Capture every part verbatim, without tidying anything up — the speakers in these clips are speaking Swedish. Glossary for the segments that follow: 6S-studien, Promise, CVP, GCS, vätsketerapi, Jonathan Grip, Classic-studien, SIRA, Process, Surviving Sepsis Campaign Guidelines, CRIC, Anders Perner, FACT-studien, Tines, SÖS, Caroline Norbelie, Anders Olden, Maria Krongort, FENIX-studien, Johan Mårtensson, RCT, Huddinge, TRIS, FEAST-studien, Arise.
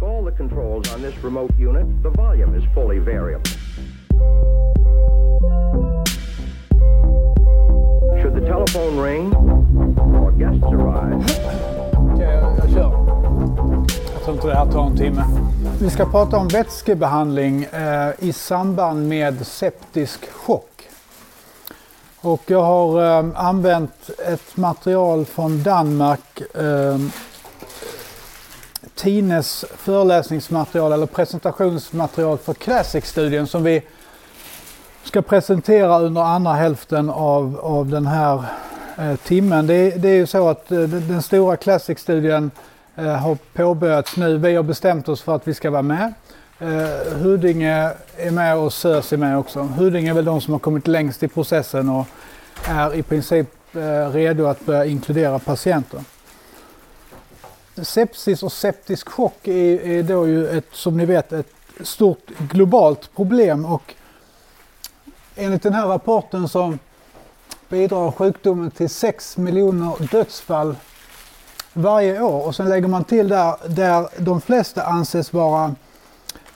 Like all the controls on this remote unit, the volume is fully variable. Should the telephone ring or guests arrive? Okej, jag kör. Jag tror inte det här tar en timme. Vi ska prata om vätskebehandling eh, i samband med septisk chock. Och jag har eh, använt ett material från Danmark, eh, Tines föreläsningsmaterial eller presentationsmaterial för Classic-studien som vi ska presentera under andra hälften av, av den här eh, timmen. Det, det är ju så att eh, den stora Classic-studien eh, har påbörjats nu. Vi har bestämt oss för att vi ska vara med. Eh, Huddinge är med och S Ö S är med också. Huddinge är väl de som har kommit längst i processen och är i princip eh, redo att börja inkludera patienter. Sepsis och septisk chock är, är då ju ett, som ni vet, ett stort globalt problem, och enligt den här rapporten så bidrar sjukdomen till sex miljoner dödsfall varje år. Och sen lägger man till där, där de flesta anses vara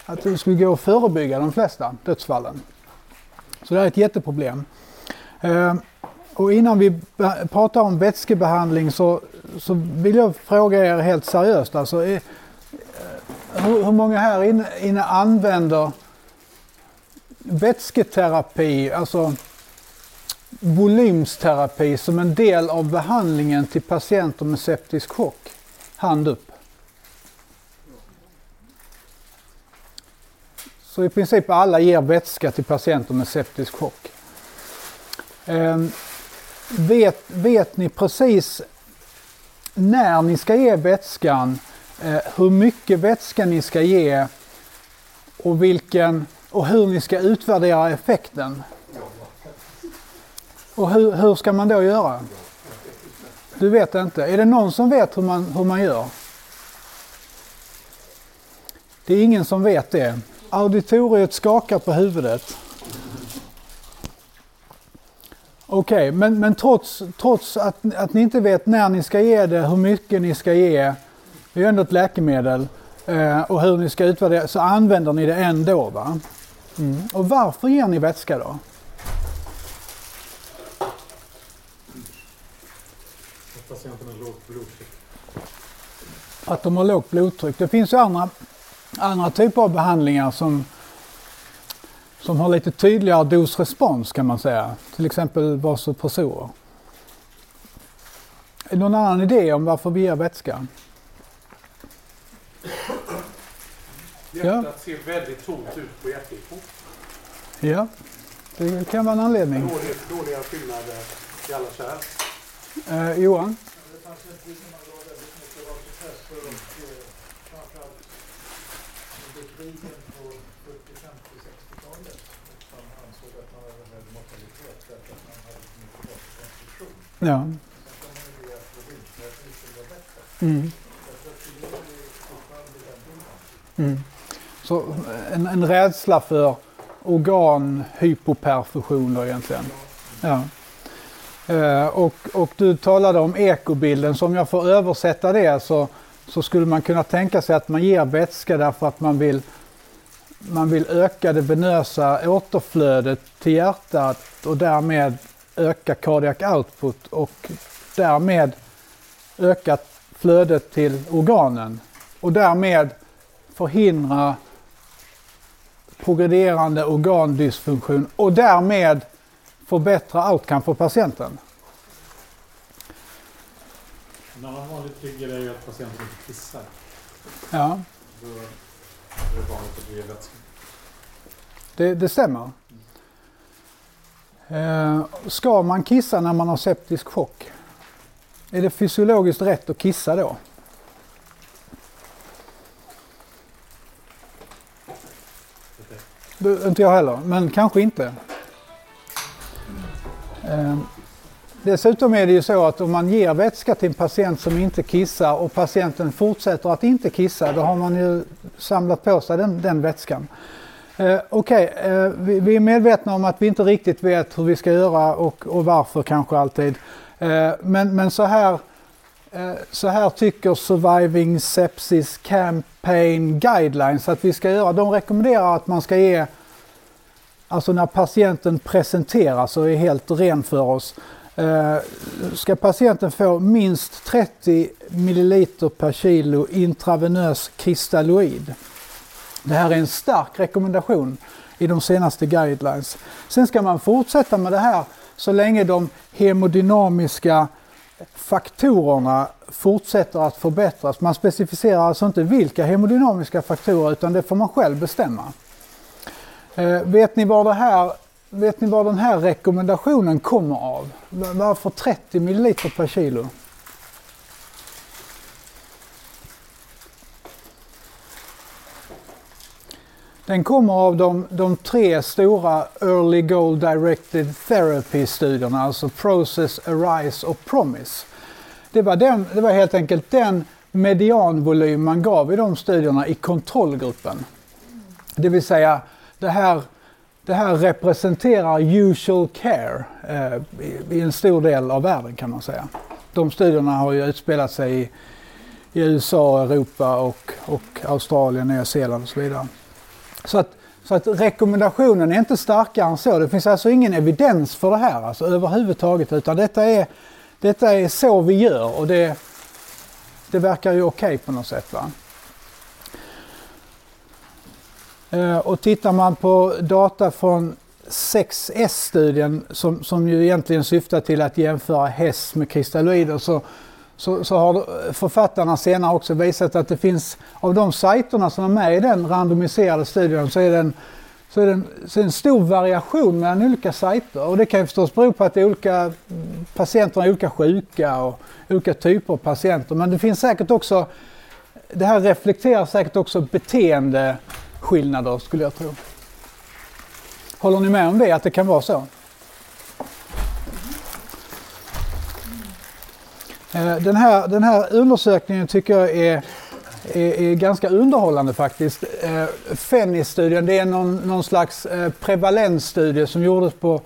att det skulle gå att förebygga de flesta dödsfallen. Så det här är ett jätteproblem. Eh, och innan vi pratar om vätskebehandling så, så vill jag fråga er helt seriöst. Alltså, eh, hur, hur många här inne, inne använder vätsketerapi, alltså volymsterapi, som en del av behandlingen till patienter med septisk chock? Hand upp. Så i princip alla ger vätska till patienter med septisk chock. Eh, vet, vet ni precis när ni ska ge vätskan, eh, hur mycket vätska ni ska ge och vilken... Och hur ni ska utvärdera effekten. Och hur, hur ska man då göra? Du vet inte. Är det någon som vet hur man, hur man gör? Det är ingen som vet det. Auditoriet skakar på huvudet. Okej, okay, men, men trots, trots att, att ni inte vet när ni ska ge det, hur mycket ni ska ge, det är ju ändå ett läkemedel, eh, och hur ni ska utvärdera, så använder ni det ändå, va? Mm. Och varför ger ni vätska då? För att patienten har lågt blodtryck. Att de har lågt blodtryck. Det finns ju andra, andra typer av behandlingar som, som har lite tydligare dosrespons, kan man säga. Till exempel vasopressorer. Är det någon annan idé om varför vi ger vätska? Hjärtat ja. ser väldigt tomt ut på hjärteko. Ja, det kan vara en anledning. Dåliga, dåliga skillnader i alla kärl. Eh, Johan? Det fanns en tid när man gav väldigt mycket vasopressor och framförallt under krigen på fyrtio, femtio, sextiotalet. Man ansåg att man hade en väldig mortalitet därför att man hade mycket vasokonstruktion. Ja. Sen kom man ju det att det inte var bättre. Mm. Mm. Så en, en rädsla för organhypoperfusioner egentligen. Ja. Eh, och, och du talade om ekobilden, så om jag får översätta det så, så skulle man kunna tänka sig att man ger vätska därför att man vill, man vill öka det venösa återflödet till hjärtat och därmed öka cardiac output och därmed öka flödet till organen och därmed förhindra progredierande organdysfunktion och därmed förbättra outcome för patienten. En annan vanlig trigger är ju att patienten inte kissar. Ja. Då är det vanligt att ge vätska. Det, det stämmer. Eh, ska man kissa när man har septisk chock? Är det fysiologiskt rätt att kissa då? Inte jag heller, men kanske inte. Eh, dessutom är det ju så att om man ger vätska till en patient som inte kissar och patienten fortsätter att inte kissa, då har man ju samlat på sig den, den vätskan. Eh, Okej, okay, eh, vi, vi är medvetna om att vi inte riktigt vet hur vi ska göra och, och varför kanske alltid. Eh, men, men så här Så här tycker Surviving Sepsis Campaign Guidelines att vi ska göra. De rekommenderar att man ska ge, alltså när patienten presenteras och är helt ren för oss, ska patienten få minst trettio milliliter per kilo intravenös kristalloid. Det här är en stark rekommendation i de senaste guidelines. Sen ska man fortsätta med det här så länge de hemodynamiska faktorerna fortsätter att förbättras. Man specificerar alltså inte vilka hemodynamiska faktorer, utan det får man själv bestämma. Eh, vet ni var det här, vet ni var den här rekommendationen kommer av? Varför trettio milliliter per kilo? Den kommer av de, de tre stora Early Goal Directed Therapy-studierna, alltså Process, Arise och Promise. Det var, den, det var helt enkelt den medianvolym man gav i de studierna i kontrollgruppen. Det vill säga, det här, det här representerar usual care eh, i, i en stor del av världen, kan man säga. De studierna har ju utspelat sig i, i U S A, Europa och, och Australien, Nya Zeeland och så vidare. Så att, så att rekommendationen är inte starkare än så. Det finns alltså ingen evidens för det här alltså, överhuvudtaget, utan detta är, detta är så vi gör, och det, det verkar ju okej på något sätt, va? Eh, och tittar man på data från sex S-studien som, som ju egentligen syftar till att jämföra H E S med kristalloider, så Så, så har författarna senare också visat att det finns, av de sajterna som är med i den randomiserade studien, så är det en, så är det en, så är det en stor variation mellan olika sajter. Och det kan förstås bero på att det är olika, patienterna är olika sjuka och olika typer av patienter. Men det finns säkert också, det här reflekterar säkert också beteendeskillnader, skulle jag tro. Håller ni med om det, att det kan vara så? Den här, den här undersökningen tycker jag är, är, är ganska underhållande faktiskt. FENIX-studien, det är någon, någon slags prevalensstudie som gjordes på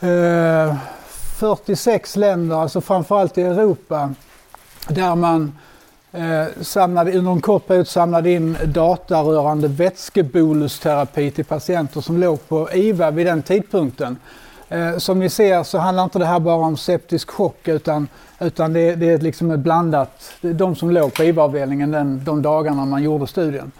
eh, fyrtiosex länder, alltså framförallt i Europa, där man eh, samlade, under en kort period samlade in data rörande vätskebolusterapi till patienter som låg på I V A vid den tidpunkten. Eh, som ni ser så handlar inte det här bara om septisk chock, utan, utan det, det är liksom ett blandat. Det är de som låg på I V A-avdelningen den, de dagarna man gjorde studien.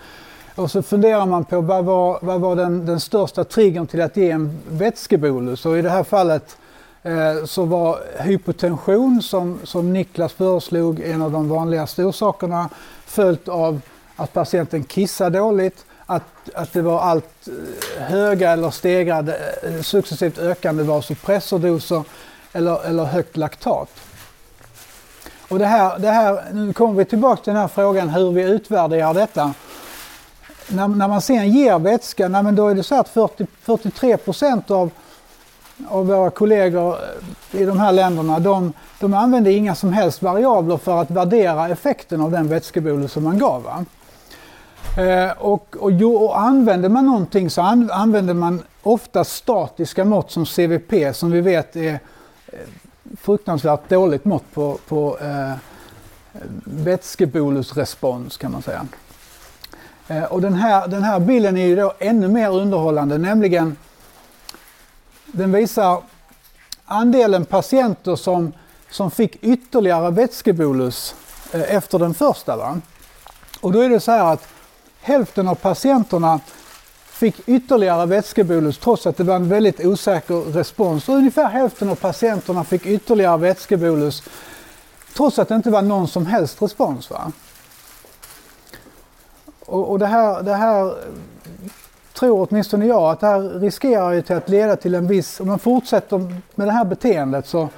Och så funderar man på vad var, vad var den, den största triggern till att ge en vätskebolus. Och i det här fallet eh, så var hypotension, som, som Niklas föreslog, en av de vanligaste orsakerna, följt av att patienten kissar dåligt. Att, att det var allt höga eller stegrade, successivt ökande vasopressordoser eller, eller högt laktat. Och det här, det här, nu kommer vi tillbaka till den här frågan hur vi utvärderar detta. När, när man sen ger vätska, nej, men då är det så att fyrtio, fyrtiotre procent av, av våra kollegor i de här länderna, de, de använde inga som helst variabler för att värdera effekten av den vätskebolus som man gav, va? Eh, och, och, och använder man någonting så an, använder man ofta statiska mått som C V P, som vi vet är eh, fruktansvärt dåligt mått på, på eh, vätskebolusrespons, kan man säga. Eh, och den här, den här bilden är ju då ännu mer underhållande, nämligen den visar andelen patienter som, som fick ytterligare vätskebolus eh, efter den första, va? Och då är det så här att hälften av patienterna fick ytterligare vätskebolus trots att det var en väldigt osäker respons. Och ungefär hälften av patienterna fick ytterligare vätskebolus trots att det inte var någon som helst respons, va? Och, och det, här, det här tror åtminstone jag att det här riskerar ju till att leda till en viss, om man fortsätter med det här beteendet så,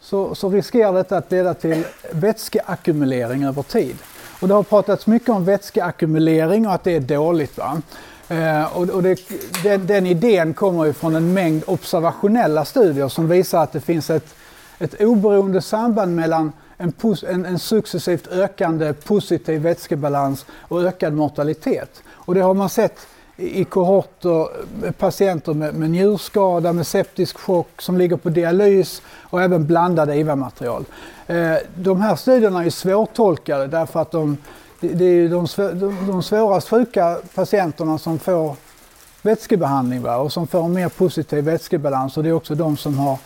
så, så riskerar det att leda till vätskeackumulering över tid. Och det har pratats mycket om vätskeackumulering och att det är dåligt, va? Eh, och, och det, den, den idén kommer ju från en mängd observationella studier som visar att det finns ett, ett oberoende samband mellan en, en, en successivt ökande positiv vätskebalans och ökad mortalitet. Och det har man sett i kohorter patienter med, med njurskada, med septisk chock som ligger på dialys och även blandade I V A-material. Eh, de här studierna är svårtolkade därför att de, det är de, de, de svårast sjuka patienterna som får vätskebehandling, va? Och som får en mer positiv vätskebalans, och det är också de som har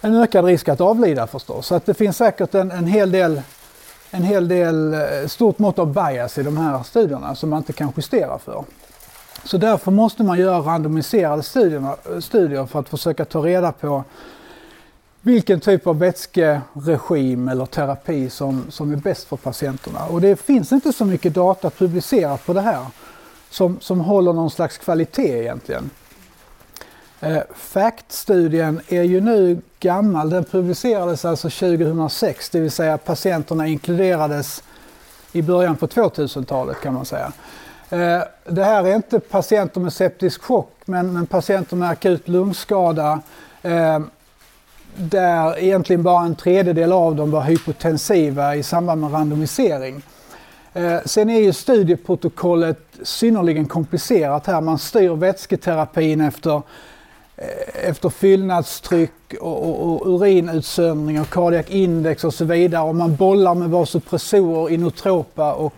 en ökad risk att avlida förstås. Så att det finns säkert en, en hel del en hel del stort mått av bias i de här studierna som man inte kan justera för. Så därför måste man göra randomiserade studier, studier för att försöka ta reda på vilken typ av vätskeregim eller terapi som, som är bäst för patienterna. Och det finns inte så mycket data publicerat på det här som, som håller någon slags kvalitet egentligen. Eh, FACT-studien är ju nu gammal, den publicerades alltså tjugohundrasex, det vill säga patienterna inkluderades i början på tvåtusentalet kan man säga. Eh, det här är inte patienter med septisk chock men, men patienter med akut lungskada eh, där egentligen bara en tredjedel av dem var hypotensiva i samband med randomisering. Eh, sen är ju studieprotokollet synnerligen komplicerat här, man styr vätsketerapin efter efter fyllnadstryck och, och, och urinutsöndring och cardiac index och så vidare, och man bollar med vasopressorer, inotropa och,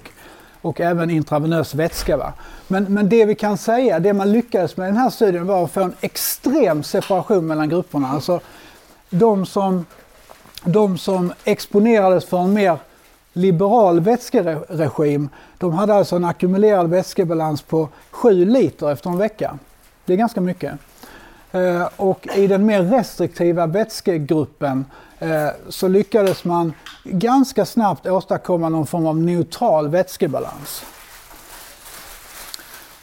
och även intravenös vätska. Va? Men, men det vi kan säga, det man lyckades med den här studien var att få en extrem separation mellan grupperna. Alltså de som, de som exponerades för en mer liberal vätskeregim, de hade alltså en ackumulerad vätskebalans på sju liter efter en vecka. Det är ganska mycket. Uh, och i den mer restriktiva vätskegruppen uh, så lyckades man ganska snabbt åstadkomma någon form av neutral vätskebalans.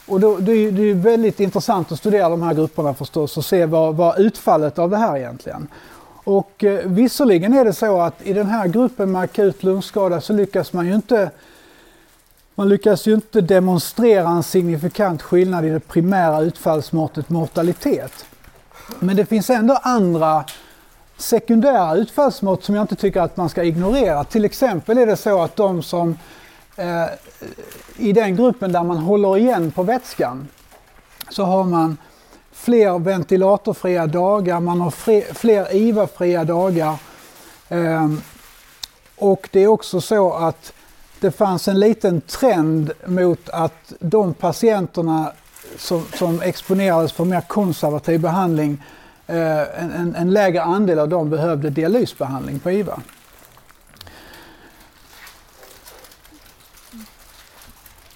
Och då, det är ju väldigt intressant att studera de här grupperna förstås och se vad, vad utfallet av det här egentligen. Och uh, visserligen är det så att i den här gruppen med akut lungskada så lyckas man ju inte Man lyckas ju inte demonstrera en signifikant skillnad i det primära utfallsmåttet mortalitet. Men det finns ändå andra sekundära utfallsmått som jag inte tycker att man ska ignorera. Till exempel är det så att de som eh, i den gruppen där man håller igen på vätskan så har man fler ventilatorfria dagar, man har fri, fler I V A-fria dagar eh, och det är också så att det fanns en liten trend mot att de patienterna som, som exponerades för mer konservativ behandling, eh, en, en lägre andel av dem behövde dialysbehandling på I V A.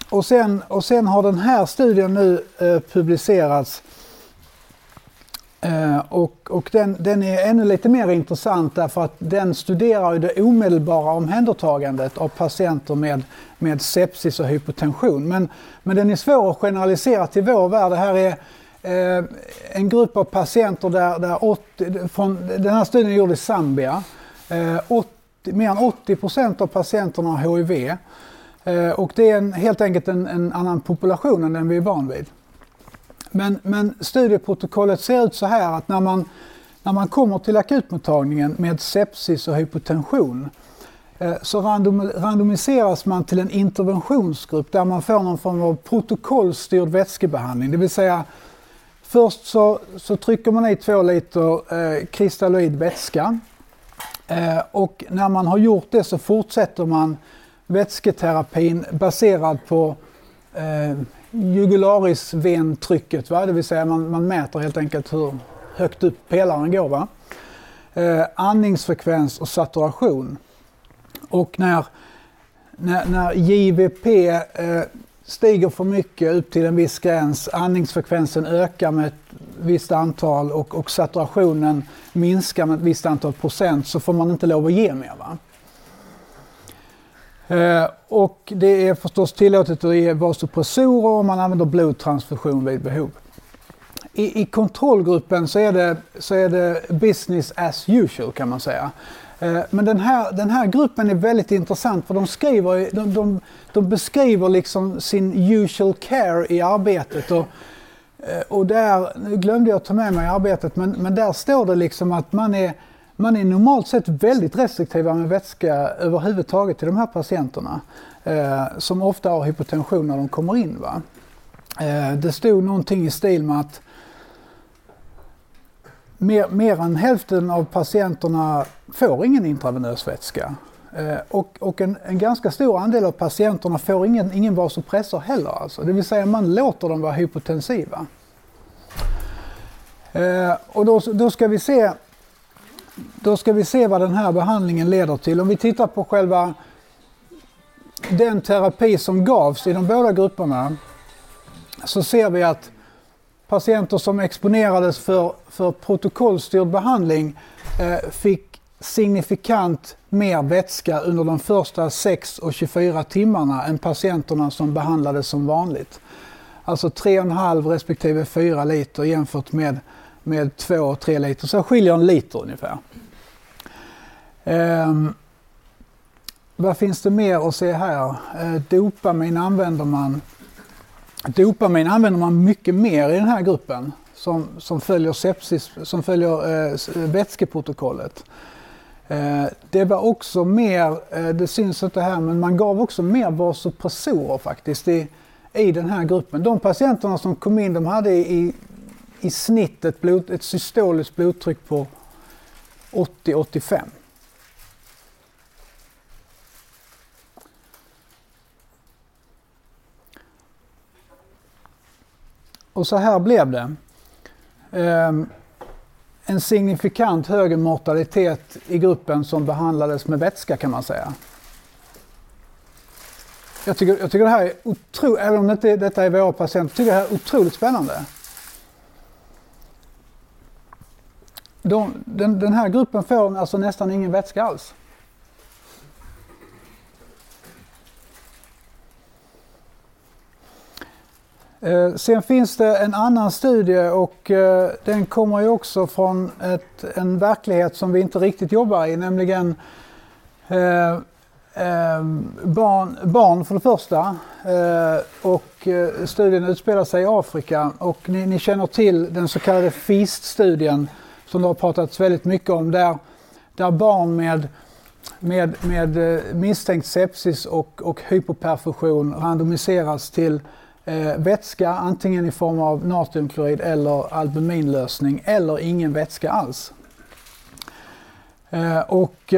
Och sen, och sen har den här studien nu eh, publicerats eh, och, och den, den är ännu lite mer intressant därför att den studerar ju det omedelbara omhändertagandet av patienter med, med sepsis och hypotension. Men, men den är svår att generalisera till vår värld. Det här är eh, en grupp av patienter där, där åttio, från, den här studien gjordes i Zambia. Eh, åttio, mer än åttio procent av patienterna har H I V eh, och det är en, helt enkelt en, en annan population än den vi är van vid. Men, men studieprotokollet ser ut så här att när man, när man kommer till akutmottagningen med sepsis och hypotension eh, så random, randomiseras man till en interventionsgrupp där man får någon form av protokollstyrd vätskebehandling. Det vill säga först så, så trycker man i två liter eh, kristalloid vätska eh, och när man har gjort det så fortsätter man vätsketerapin baserad på eh, jugularisventrycket, va? Det vill säga man, man mäter helt enkelt hur högt upp pelaren går, va? Eh, andningsfrekvens och saturation. Och när, när, när J V P eh, stiger för mycket upp till en viss gräns, andningsfrekvensen ökar med ett visst antal och, och saturationen minskar med ett visst antal procent, så får man inte lov att ge mer, va? Eh, och det är förstås tillåtet att ge vasopressorer och man använder blodtransfusion vid behov. I, i kontrollgruppen så är, det, så är det business as usual kan man säga. Eh, men den här, den här gruppen är väldigt intressant för de, skriver, de, de, de beskriver liksom sin usual care i arbetet. Och, och där, nu glömde jag ta med mig i arbetet, men, men där står det liksom att man är Man är normalt sett väldigt restriktiva med vätska överhuvudtaget till de här patienterna eh, som ofta har hypotension när de kommer in. Va? Det stod någonting i stil med att mer, mer än hälften av patienterna får ingen intravenös vätska. Och, och en, en ganska stor andel av patienterna får ingen, ingen vasopressor heller. Alltså. Det vill säga man låter dem vara hypotensiva. Eh, och då, då, ska vi se, då ska vi se vad den här behandlingen leder till. Om vi tittar på själva den terapi som gavs i de båda grupperna, så ser vi att patienter som exponerades för, för protokollstyrd behandling eh, fick signifikant mer vätska under de första sex och tjugofyra timmarna än patienterna som behandlades som vanligt. Alltså tre komma fem respektive fyra liter jämfört med, med två och tre liter. Så skiljer en liter ungefär. Ehm, vad finns det mer att se här? Ehm, dopamin använder man dopamin använder man mycket mer i den här gruppen som, som följer, sepsis, som följer eh, vätskeprotokollet. Eh, det var också mer, eh, det syns inte här, men man gav också mer vasopressorer faktiskt i, i den här gruppen. De patienterna som kom in, de hade i, i snitt ett, blod, ett systoliskt blodtryck på åttio till åttiofem. Och så här blev det. Eh, En signifikant högre mortalitet i gruppen som behandlades med vätska, kan man säga. Jag tycker, jag tycker det här är otroligt, även om det, detta är våra patienter, tycker jag det här är otroligt spännande. De, den, den här gruppen får alltså nästan ingen vätska alls. Sen finns det en annan studie, och den kommer ju också från ett, en verklighet som vi inte riktigt jobbar i, nämligen eh, eh, barn, barn för det första, eh, och studien utspelar sig i Afrika, och ni, ni känner till den så kallade FEAST-studien som det har pratats väldigt mycket om, där, där barn med med, med misstänkt sepsis och, och hypoperfusion randomiseras till vätska, antingen i form av natriumklorid eller albuminlösning, eller ingen vätska alls. Och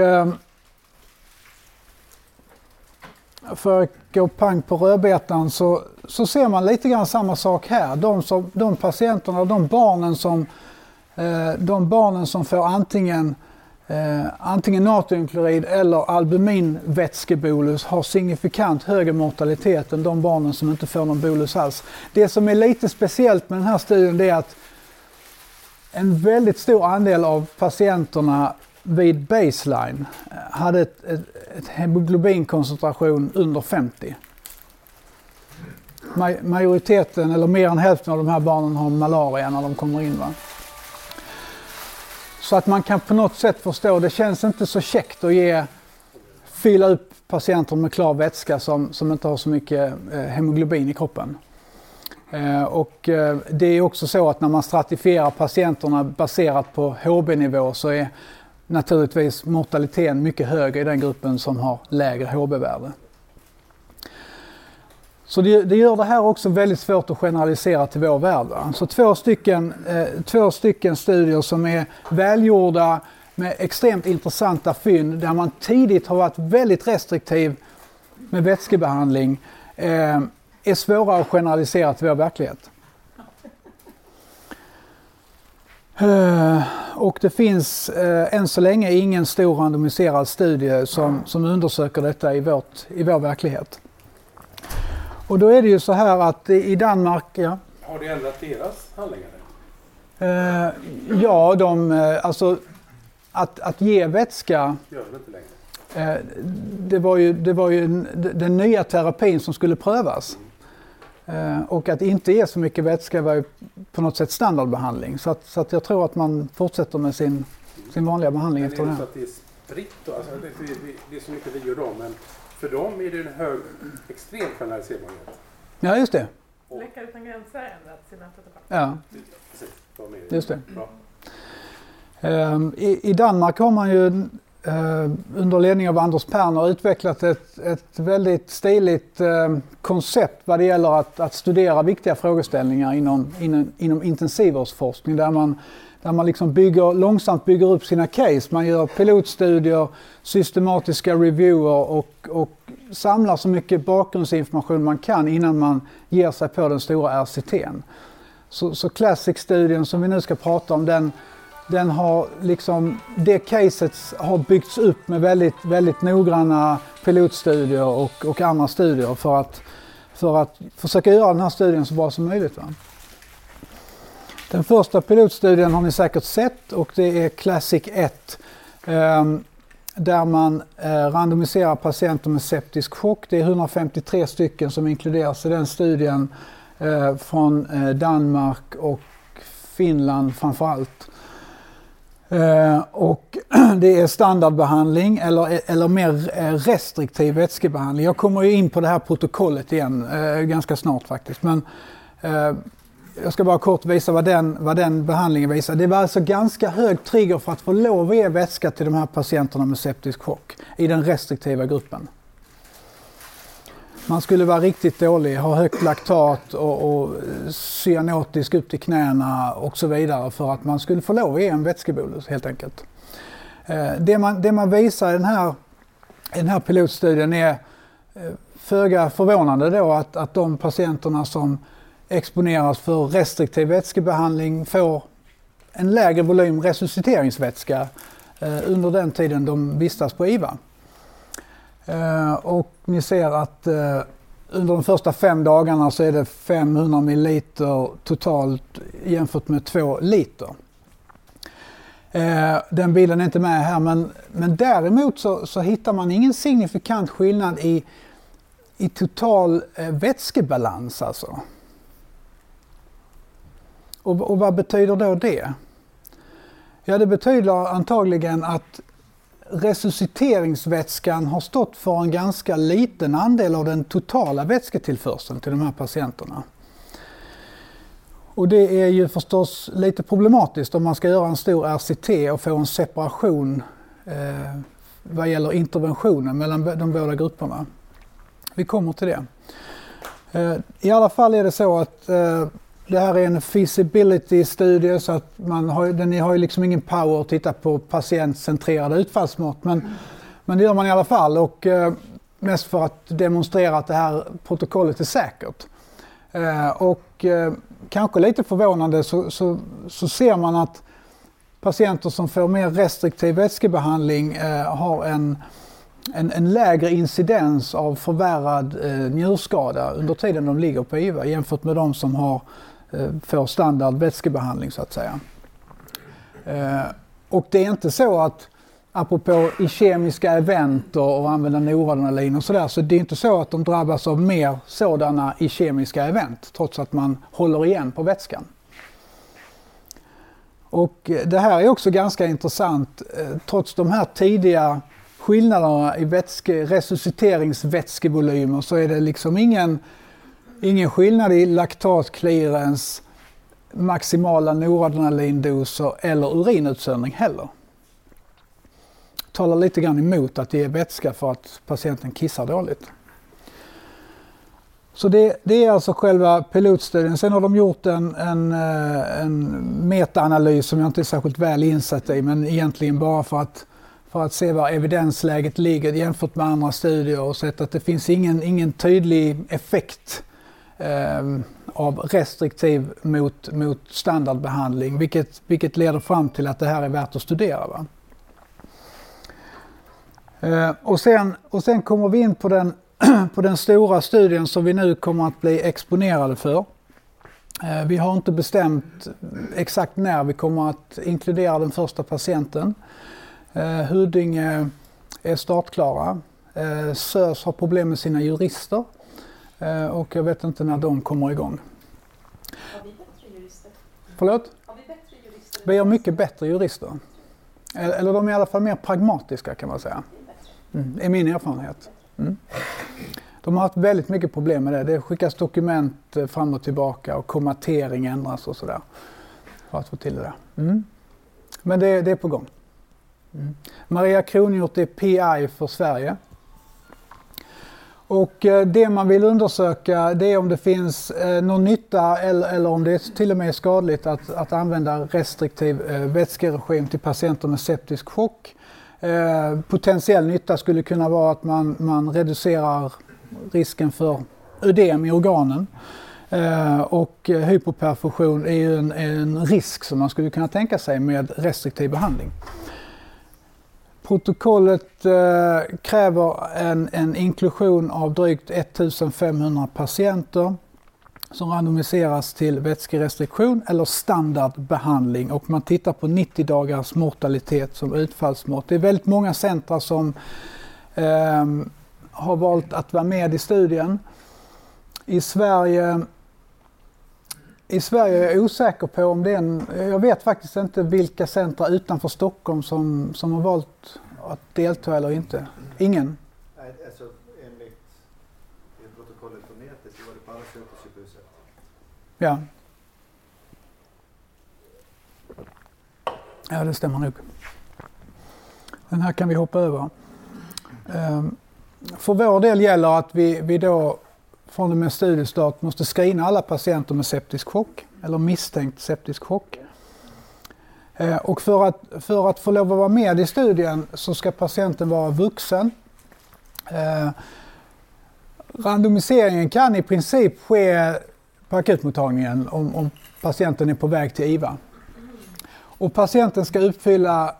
för att gå pang på rödbetan så, så ser man lite grann samma sak här. De, som, de patienterna, de barnen som, de barnen som får antingen, antingen natriumklorid eller albuminvätskebolus har signifikant högre mortalitet än de barnen som inte får någon bolus alls. Det som är lite speciellt med den här studien är att en väldigt stor andel av patienterna vid baseline hade ett, ett, ett hemoglobinkoncentration under femtio. Majoriteten, eller mer än hälften av de här barnen, har malaria när de kommer in, va? Så att man kan på något sätt förstå, det känns inte så käckt att ge, fylla upp patienter med klar vätska som, som inte har så mycket eh, hemoglobin i kroppen. Eh, och eh, det är också så att när man stratifierar patienterna baserat på H B-nivå, så är naturligtvis mortaliteten mycket högre i den gruppen som har lägre H B-värde. Så det, det gör det här också väldigt svårt att generalisera till vår värld. Så två stycken, eh, två stycken studier som är välgjorda med extremt intressanta fynd, där man tidigt har varit väldigt restriktiv med vätskebehandling, eh, är svåra att generalisera till vår verklighet. Eh, och det finns eh, än så länge ingen stor randomiserad studie som, som undersöker detta i, vårt, i vår verklighet. Och då är det ju så här att i Danmark... Ja. Har det ändrat deras handläggare? Eh, ja, de, alltså att, att ge vätska... Gör det inte längre. Eh, det var ju, det var ju den, den nya terapin som skulle prövas. Mm. Eh, och att inte ge så mycket vätska var ju på något sätt standardbehandling. Så, att, så att jag tror att man fortsätter med sin, mm. sin vanliga behandling efter det. Men är det så att det är spritt då? Alltså, det, det, det är så mycket vi gör då, men... För dem är det en hög, extrem generaliserbarhet. Ja, just det. Läkare utan gränser ändrat sina protokoll. Ja, precis. Just det. Mm. Um, i, I Danmark har man ju eh, under ledning av Anders Perner utvecklat ett, ett väldigt stiligt eh, koncept vad det gäller att, att studera viktiga frågeställningar inom, inom, inom intensivvårdsforskning där man, där man liksom bygger, långsamt bygger upp sina case. Man gör pilotstudier, systematiska reviewer och, och samlar så mycket bakgrundsinformation man kan innan man ger sig på den stora R C T:n. Så, så Classic-studien som vi nu ska prata om, den, den har liksom, det caset har byggts upp med väldigt, väldigt noggranna pilotstudier och, och andra studier för att, för att försöka göra den här studien så bra som möjligt. Va? Den första pilotstudien har ni säkert sett och det är Classic ett eh, där man eh, randomiserar patienter med septisk chock. Det är etthundrafemtiotre stycken som inkluderas i den studien. Eh, från eh, Danmark och Finland framförallt. Eh, och det är standardbehandling eller, eller mer restriktiv vätskebehandling. Jag kommer ju in på det här protokollet igen eh, ganska snart faktiskt. Men eh, jag ska bara kort visa vad den, vad den behandlingen visar. Det var alltså ganska hög trigger för att få lov att ge vätska till de här patienterna med septisk chock i den restriktiva gruppen. Man skulle vara riktigt dålig, ha högt laktat och, och cyanotisk upp till knäna och så vidare för att man skulle få lov att ge en vätskebolus helt enkelt. Det man, det man visar i den här, i den här pilotstudien är föga förvånande då att, att de patienterna som exponeras för restriktiv vätskebehandling får en lägre volym resusciteringsvätska under den tiden de vistas på I V A. Uh, och ni ser att uh, under de första fem dagarna så är det femhundra milliliter totalt jämfört med två liter. Uh, den bilden är inte med här men, men däremot så, så hittar man ingen signifikant skillnad i, i total uh, vätskebalans alltså. Och, och vad betyder då det? Ja, det betyder antagligen att resusciteringsvätskan har stått för en ganska liten andel av den totala vätsketillförseln till de här patienterna. Och det är ju förstås lite problematiskt om man ska göra en stor R C T och få en separation eh, vad gäller interventionen mellan de båda grupperna. Vi kommer till det. Eh, I alla fall är det så att eh, det här är en feasibility-studie så att man har, den har ju liksom ingen power att titta på patientcentrerade utfallsmått. Men, mm. men det gör man i alla fall och eh, mest för att demonstrera att det här protokollet är säkert. Eh, och eh, kanske lite förvånande så, så, så ser man att patienter som får mer restriktiv vätskebehandling eh, har en, en, en lägre incidens av förvärrad eh, njurskada under tiden de ligger på I V A jämfört med de som har för standard vätskebehandling så att säga. Eh, och det är inte så att apropå i kemiska event och, och använda noradrenalin och sådär så det är inte så att de drabbas av mer sådana i kemiska event trots att man håller igen på vätskan. Och det här är också ganska intressant eh, trots de här tidiga skillnaderna i vätske, resusciteringsvätskevolymer så är det liksom ingen Ingen skillnad i laktatclearance, maximala noradrenalindoser eller urinutsöndring heller. Talar lite grann emot att det är vätska för att patienten kissar dåligt. Så det, det är alltså själva pilotstudien. Sen har de gjort en, en, en metaanalys som jag inte är särskilt väl insatt i men egentligen bara för att för att se var evidensläget ligger jämfört med andra studier och sett att det finns ingen, ingen tydlig effekt av restriktiv mot, mot standardbehandling vilket, vilket leder fram till att det här är värt att studera. Va? Eh, och, sen, och sen kommer vi in på den, på den stora studien som vi nu kommer att bli exponerade för. Eh, vi har inte bestämt exakt när vi kommer att inkludera den första patienten. Eh, Huddinge är startklara. Eh, S Ö S har problem med sina jurister. Och jag vet inte när de kommer igång. Har vi bättre jurister? Förlåt? Har vi bättre jurister? Vi har mycket bättre jurister. Eller de är i alla fall mer pragmatiska kan man säga. Mm, är min erfarenhet. Mm. De har haft väldigt mycket problem med det. Det skickas dokument fram och tillbaka och kommatering ändras och sådär. För att få till det där. Mm. Men det, det är på gång. Mm. Maria Krongort är P I för Sverige. Och det man vill undersöka, det är om det finns någon nytta eller, eller om det är till och med skadligt att, att använda restriktiv vätskeregim till patienter med septisk chock. Potentiell nytta skulle kunna vara att man, man reducerar risken för ödem i organen. Och hypoperfusion är ju en, en risk som man skulle kunna tänka sig med restriktiv behandling. Protokollet eh, kräver en, en inklusion av drygt femton hundra patienter som randomiseras till vätskerestriktion eller standardbehandling, och man tittar på nittio dagars mortalitet som utfallsmått. Det är väldigt många centra som eh, har valt att vara med i studien. I Sverige I Sverige är jag osäker på om det är en, jag vet faktiskt inte vilka centra utanför Stockholm som, som har valt att delta eller inte. Ingen? Nej, alltså enligt protokollet på nätet så var det bara sjukhuset. Ja. Ja, det stämmer nog. Den här kan vi hoppa över. Ehm, för vår del gäller att vi, vi då från och med studiestart måste screena alla patienter med septisk chock eller misstänkt septisk chock. Eh, och för att, för att få lov att vara med i studien så ska patienten vara vuxen. Eh, randomiseringen kan i princip ske på akutmottagningen om, om patienten är på väg till I V A. Och patienten ska uppfylla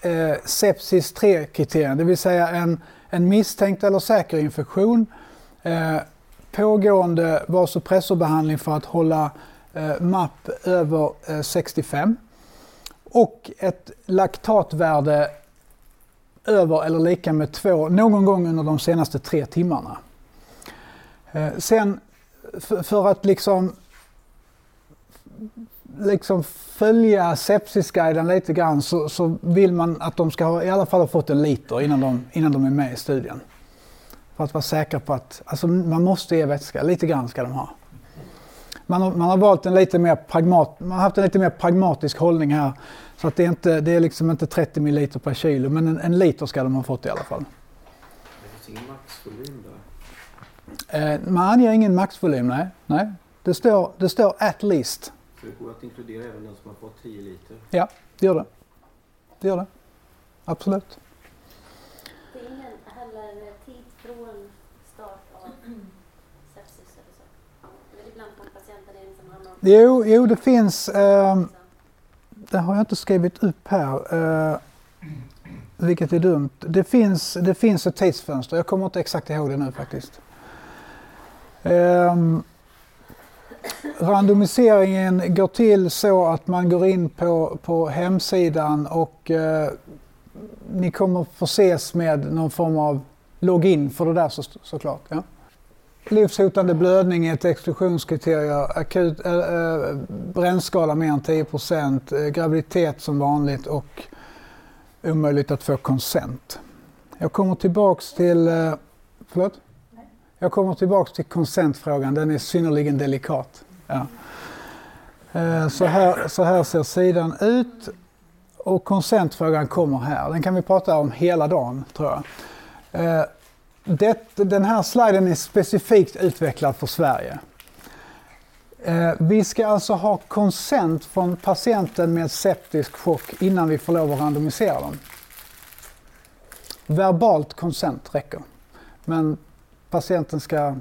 eh, sepsis tre-kriterien, det vill säga en, en misstänkt eller säker infektion, eh, pågående vasopressorbehandling för att hålla eh, M A P över eh, sextiofem och ett laktatvärde över eller lika med två någon gång under de senaste tre timmarna. Eh, sen f- för att liksom, liksom följa sepsisguiden lite grann så, så vill man att de ska ha, i alla fall ha fått en liter innan de, innan de är med i studien. För att vara säkra på att, alltså man måste ge vätska, lite grann ska de ha. Man har, man har valt en lite mer pragmat, man har haft en lite mer pragmatisk hållning här. Så att det är inte, det är liksom inte trettio ml per kilo, men en, en liter ska de ha fått i alla fall. Det finns ingen maxvolym där? Eh, man anger ingen maxvolym, nej. nej. Det står, det står at least. Så det går att inkludera även den som har fått tio liter? Ja, det gör det. Det gör det. Absolut. Jo, jo, det finns, eh, det har jag inte skrivit upp här, eh, vilket är dumt. Det finns, det finns ett tidsfönster, jag kommer inte exakt ihåg det nu faktiskt. Eh, randomiseringen går till så att man går in på, på hemsidan och eh, ni kommer förses med någon form av login för det där så, såklart. Ja. Livshotande blödning är ett exklusionskriterium, akut äh, äh, brännskada mer än tio procent, äh, graviditet som vanligt och omöjligt att få consent. Jag kommer tillbaks till äh, förlåt? Nej. Jag kommer tillbaks till consentfrågan, den är synnerligen delikat. Ja. Äh, så, här, så här ser sidan ut och consentfrågan kommer här. Den kan vi prata om hela dagen, tror jag. Äh, Det, den här sliden är specifikt utvecklad för Sverige. Eh, vi ska alltså ha consent från patienten med septisk chock innan vi får lov att randomisera dem. Verbalt consent räcker, men patienten ska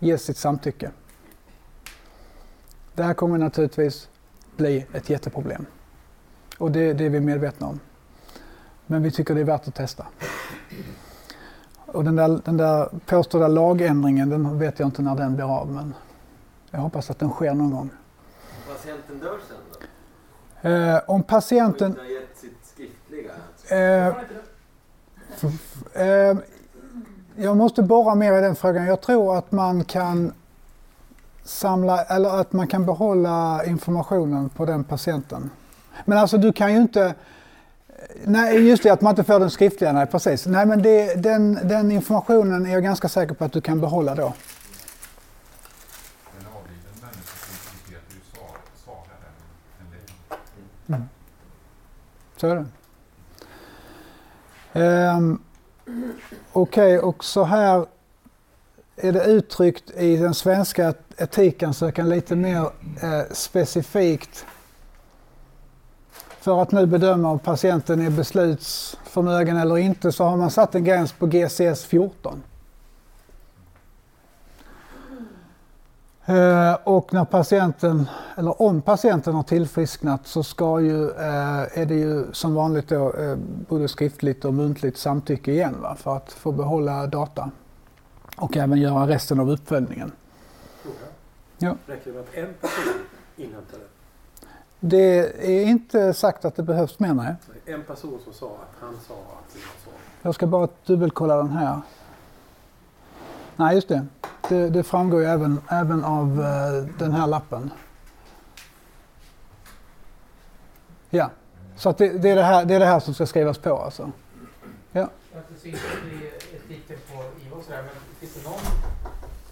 ge sitt samtycke. Det här kommer naturligtvis bli ett jätteproblem. Och det, det är vi medvetna om. Men vi tycker det är värt att testa. Och den där, den där påstådda lagändringen, den vet jag inte när den blir av, men jag hoppas att den sker någon gång. Om patienten dör sen då? Eh, om patienten... Och inte har gett sitt skriftliga? Eh, f- eh, jag måste borra mer i den frågan. Jag tror att man kan samla, eller att man kan behålla informationen på den patienten. Men alltså du kan ju inte... Nej, just det, att man inte får den skriftliga, nej precis. Nej, men det, den, den informationen är jag ganska säker på att du kan behålla då. En avliden människas integritet är ju svagare än en levande. Så är det. Um, Okej, okay, och så här är det uttryckt i den svenska etiken, så jag kan lite mer eh, specifikt. För att nu bedöma om patienten är beslutsförmögen eller inte, så har man satt en gräns på G C S fjorton. Eh, och när patienten, eller om patienten har tillfrisknat, så ska ju, eh, är det ju som vanligt då, eh, både skriftligt och muntligt samtycke igen, va, för att få behålla data och även göra resten av uppföljningen. Ja. Räcker det med att en person inhämtar det? Det är inte sagt att det behövs, menar jag. En person som sa att han sa att det var så. Jag ska bara dubbelkolla den här. Nej, just det. Det, det framgår ju även, även av uh, den här lappen. Ja, så att det, det, är det, här, det är det här som ska skrivas på alltså. Ja. Det syns i etiken på I V O sådär, men finns det någon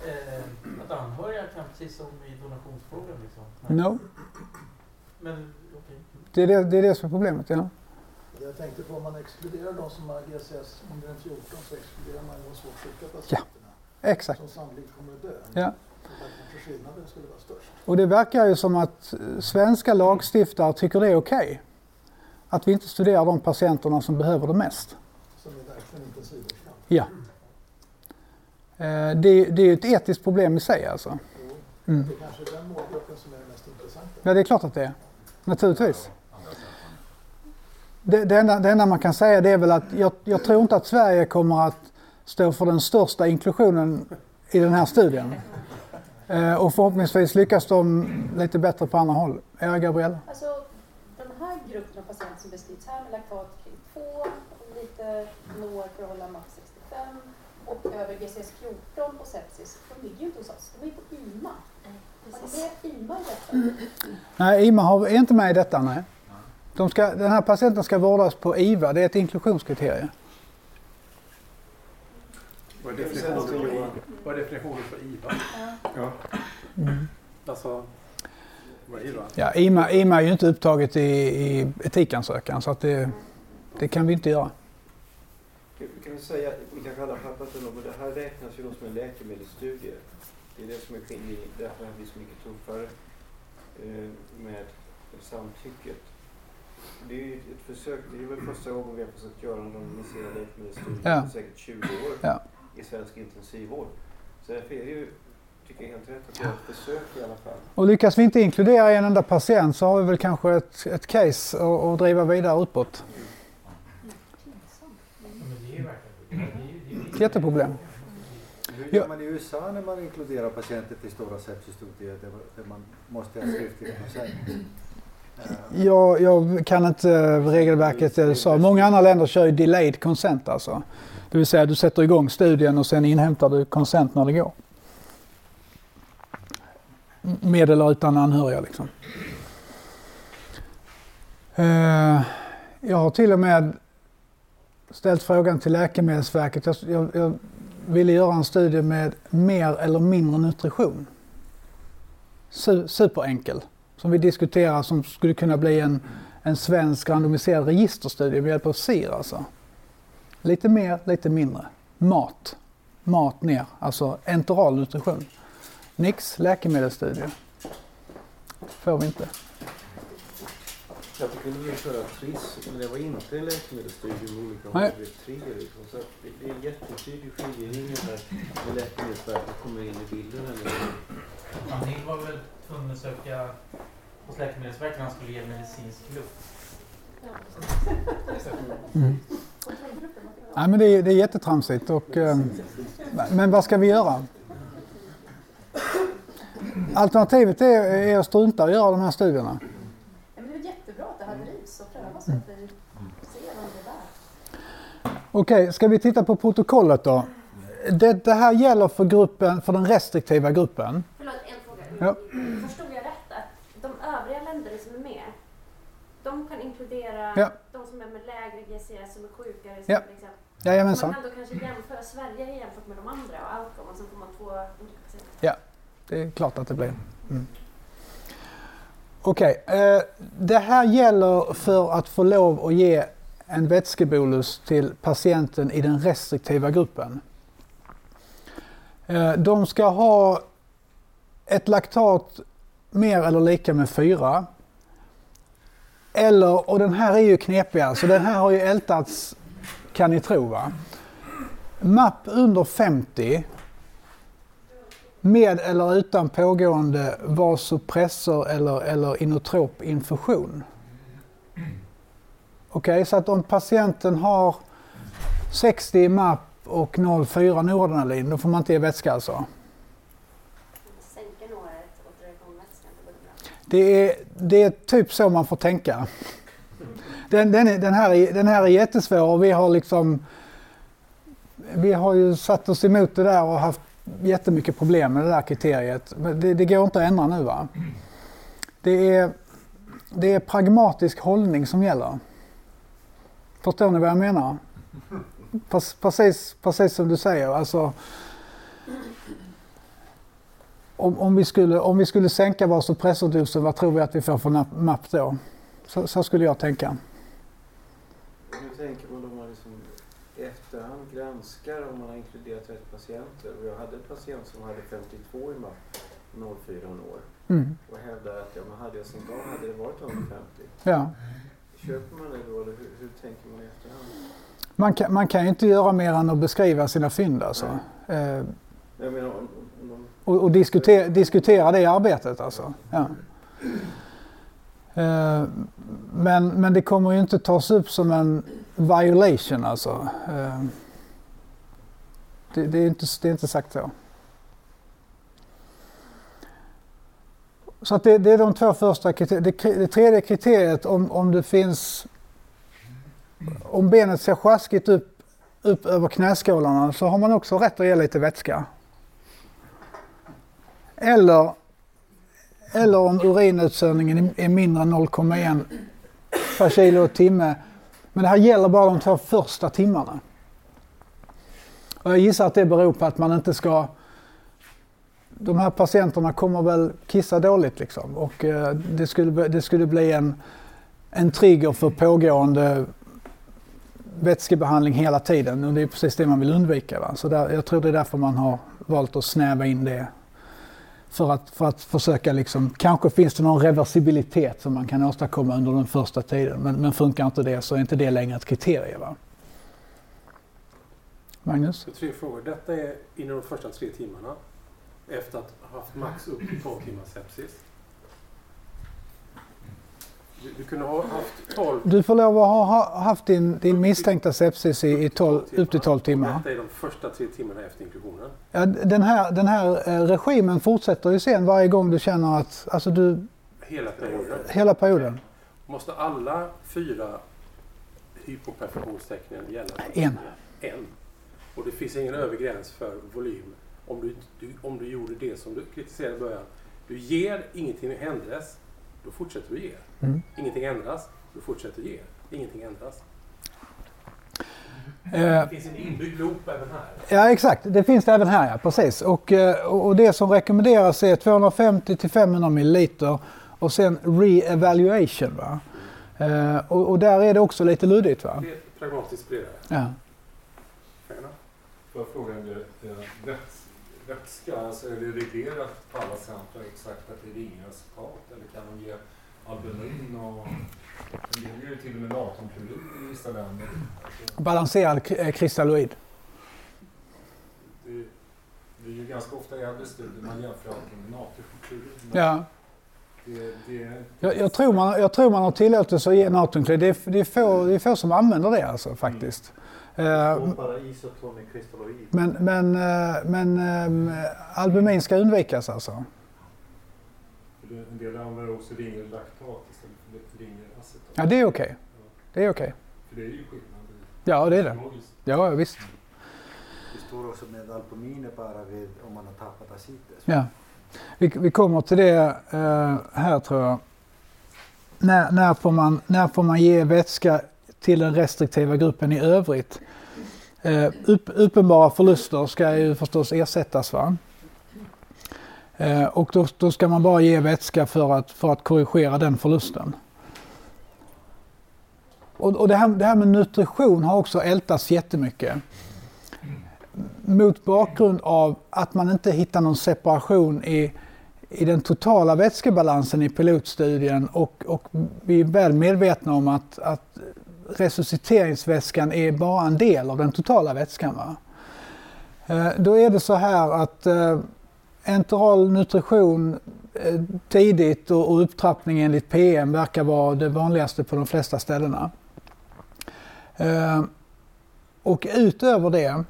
eh, att anhöriga kan, precis som i donationsfrågan liksom? No. Men, okay. det, är det, det är det som är problemet, ja. Jag tänkte på, om man exkluderar de som har G C S under fjorton, så exkluderar man de svårt sjuka patienterna. Ja, exakt. Som sannolikt kommer att dö. Ja. För skillnaden skulle vara störst. Och det verkar ju som att svenska lagstiftare tycker det är okej. Okay, att vi inte studerar de patienterna som behöver det mest. Som är verkligen intensivvårdsfall. Ja. Mm. Det, det är ju ett etiskt problem i sig alltså. Mm. Det är kanske den målgruppen som är mest intressant. Ja, det är klart att det är. Naturligtvis. Det, det, enda, det enda man kan säga det är väl att jag, jag tror inte att Sverige kommer att stå för den största inklusionen i den här studien. Eh, och förhoppningsvis lyckas de lite bättre på andra håll. Ja, Gabriella? Alltså, den här gruppen av patienter som beskrivs här med laktat kring två, lite når förhållande max sextiofem och över G C S fjorton och sepsis, de ligger ju inte hos oss, de är på I M A. Nej, I M A har, är inte med i detta, nej. De ska, den här patienten ska vårdas på I V A, det är ett inklusionskriterium. Vad är definitionen för I V A? Ja. Mm. Alltså, vad är I V A? Ja, I M A, I M A är ju inte upptaget i, i etikansökan, så att det, det kan vi inte göra. Kan vi säga, vi kanske alla har fattat det, men det här räknas ju som en läkemedelsstudie. Det är det som är skillnad, därför är vi så mycket tuffare med samtycket. Det är ju ett försök, det är väl första gången vi har försökt göra en randomiserad läkemedelsstudie, ja, säkert tjugo år, ja, i svensk intensivvård. Så därför är det ju, tycker jag, helt rätt att göra ett försök i alla fall. Och lyckas vi inte inkludera en enda patient, så har vi väl kanske ett, ett case att driva vidare utåt. Jätteproblem. Hur gör man i U S A när man inkluderar patienter till stora sepsisstudier där man måste ha skriftlig försäkring? Jag, jag kan inte regelverket i U S A. Många andra länder kör ju delayed consent alltså. Det vill säga du sätter igång studien och sen inhämtar du consent när det går. Med eller utan anhöriga liksom. Jag har till och med ställt frågan till Läkemedelsverket. Jag, jag, jag ville göra en studie med mer eller mindre nutrition. Su- superenkel. Som vi diskuterar, som skulle kunna bli en, en svensk randomiserad registerstudie med hjälp av SIRA. Alltså. Lite mer, lite mindre. Mat. Mat ner. Alltså enteral nutrition. Nix läkemedelsstudie. Får vi inte. Jag tycker vi införa T R I S, men det var inte en läkemedelsstudie med olika områden. Så det är en jättetydlig skiljelinje där när Läkemedelsverket kommer in i bilden. Eller? Det var väl att undersöka hos Läkemedelsverket när han skulle ge medicinsk luft. Mm. Nej, men det är, det är jättetramsigt. Och, men vad ska vi göra? Alternativet är, är att strunta och göra de här studierna. Mm. Okej, okay, ska vi titta på protokollet då? Det, det här gäller för gruppen, för den restriktiva gruppen. Förlåt, en fråga. Ja. Förstod jag rätt att de övriga länder som är med, de kan inkludera, ja, de som är med lägre G C S, som är sjukare, som, ja, liksom. Jajamensan. Man kan då kanske jämföra Sverige jämfört med de andra och outcome, och så får man två olika patienter. Ja, det är klart att det blir. Mm. Okej, okay. Det här gäller för att få lov att ge en vätskebolus till patienten i den restriktiva gruppen. De ska ha ett laktat mer eller lika med fyra. Eller, och den här är ju knepiga, så den här har ju ältats, kan ni tro va? M A P under femtio med eller utan pågående vasopressor eller, eller inotrop infusion. Okej, okay, så att om patienten har sextio M A P och noll komma fyra noradrenalin, då får man inte ge vätska alltså. Det är, det är typ så man får tänka. Den, den, är, den, här, är, den här är jättesvår och vi har liksom vi har ju satt oss emot det där och haft jättemycket problem med det där kriteriet. Men det, det går inte att ändra nu va? Det är, det är pragmatisk hållning som gäller. Förstår ni vad jag menar? Precis, precis som du säger. Alltså, om, om, vi skulle, om vi skulle sänka vasopressordosen, vad tror vi att vi får för M A P då? Så, så skulle jag tänka. Nu tänker man då man liksom efterhand granskar om man har inkluderat rätt patienter. Jag hade en patient som hade femtiotvå i M A P, noll komma fyra år. Mm. Och hävdade att ja, man hade jag sin dag hade det varit hundrafemtio. Ja. Köper man det då eller hur, hur tänker man efterhand? Man kan, man kan ju inte göra mer än att beskriva sina fynd alltså. Eh, jag menar, om, om de... Och, och diskutera, diskutera det arbetet alltså. Ja. Eh, men, men det kommer ju inte tas upp som en violation alltså. Eh, det, det, är inte, det är inte sagt så. Så att det, det är de två första kriterierna. Det, det tredje kriteriet om, om det finns... Om benet ser sjaskigt upp, upp över knäskålarna så har man också rätt att ge lite vätska. Eller, eller om urinutsöndringen är mindre än noll komma ett per kilo och timme. Men det här gäller bara de två första timmarna. Och jag gissar att det beror på att man inte ska... De här patienterna kommer väl kissa dåligt liksom. Och eh, det, skulle, det skulle bli en, en trigger för pågående... vätskebehandling hela tiden och det är precis det man vill undvika. Va? Så där, jag tror det är därför man har valt att snäva in det. För att, för att försöka liksom, kanske finns det någon reversibilitet som man kan åstadkomma under den första tiden. Men, men funkar inte det så är inte det längre ett kriterie. Va? Magnus? Tre frågor. Detta är inom de första tre timmarna efter att ha haft max upp till tolv timmars sepsis. Du, du, kunde ha haft tolv. Du får lov att ha, ha haft din, din misstänkta sepsis i, i tolv, upp till tolv timmar. Detta är de första tre timmarna efter inklusionen. Ja, den här, den här regimen fortsätter ju sen varje gång du känner att... Alltså du, hela perioden. Hela perioden. Måste alla fyra hypoperfusionstecknen gälla? En. En. Och det finns ingen övergräns för volym. Om du, du, om du gjorde det som du kritiserade i början. Du ger, ingenting ändras. Då fortsätter du ge. Mm. Ingenting ändras, då fortsätter du ge. Ingenting ändras. Eh, det finns en inbyggd loop även här. Ja, exakt. Det finns det även här, ja. Precis. Och, och det som rekommenderas är tvåhundrafemtio till femhundra milliliter och sen re-evaluation. Va? Mm. Eh, och, och där är det också lite luddigt. Va? Det är ett pragmatiskt brev. Ja. Får jag fråga nu, vätska, alltså är det reglerat på alla centra exakt att det är inga resultat? Eller kan de ge albumin och det är ju till och med natriumklorid i vissa länder? Balanserad k- kristalloid. Det, det är ju ganska ofta i äldre studier man jämför med natriumklorid. Ja. Det, det... Jag, jag, tror man, jag tror man har tillåtelse att ge natriumklorid. Det är, det är, få, det är få som använder det alltså faktiskt. Mm. Men, men, men albumin ska undvikas alltså. En del använder också ringer laktat istället för ringer acetat. Ja, det är okej. Okay. Det är okej. Okay. För det är ju skillnad. Ja, det är det. Ja, visst. Det står också med albumin bara vid om man har tappat acetet. Ja. Vi, vi kommer till det här tror jag. När, när, får man, när får man ge vätska till den restriktiva gruppen i övrigt. Eh, upp, uppenbara förluster ska ju förstås ersättas. Va? Eh, och då, då ska man bara ge vätska för att, för att korrigera den förlusten. Och, och det, här, det här med nutrition har också ältats jättemycket. Mot bakgrund av att man inte hittar någon separation i, i den totala vätskebalansen i pilotstudien. Och, och vi är väl medvetna om att, att resusciteringsvätskan är bara en del av den totala vätskan. Va? Då är det så här att eh, enteral nutrition eh, tidigt och, och upptrappning enligt P M verkar vara det vanligaste på de flesta ställena. Eh, och utöver det,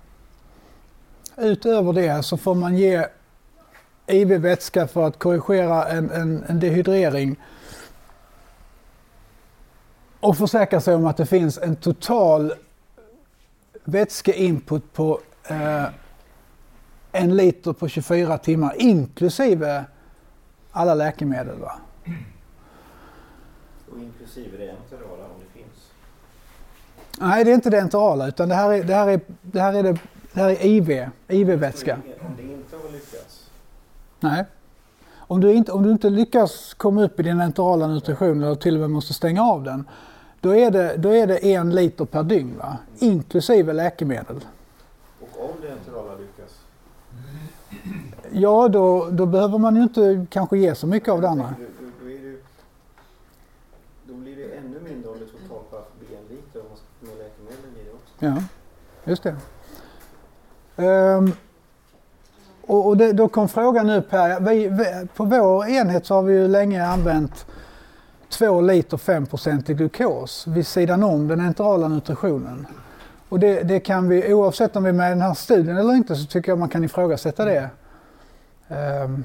utöver det så får man ge I V-vätska för att korrigera en, en, en dehydrering och försäkra sig om att det finns en total vätskeinput på eh, en liter på tjugofyra timmar inklusive alla läkemedel. Va? Och inklusive det enterala om det finns? Nej, det är inte det enterala utan det här är, det här är, det här är, det, det här är I V, I V-vätska. Om det inte har lyckats? Nej. Om du, inte, om du inte lyckas komma upp i din enterala nutrition eller till och med måste stänga av den, då är det, då är det en liter per dygn, va? Mm. Inklusive läkemedel. Och om det enterala lyckas? Ja, då, då behöver man ju inte kanske ge så mycket av det andra. Då, då, är det, då blir det ännu mindre om det totalt bara blir en liter om man ska med läkemedel i det också. Ja, just det. Um, Och det, då kom frågan upp här. Vi, vi, på vår enhet så har vi ju länge använt två liter fem procent i glukos vid sidan om den enterala nutritionen. Och det, det kan vi, oavsett om vi är med i den här studien eller inte, så tycker jag man kan ifrågasätta det. Um,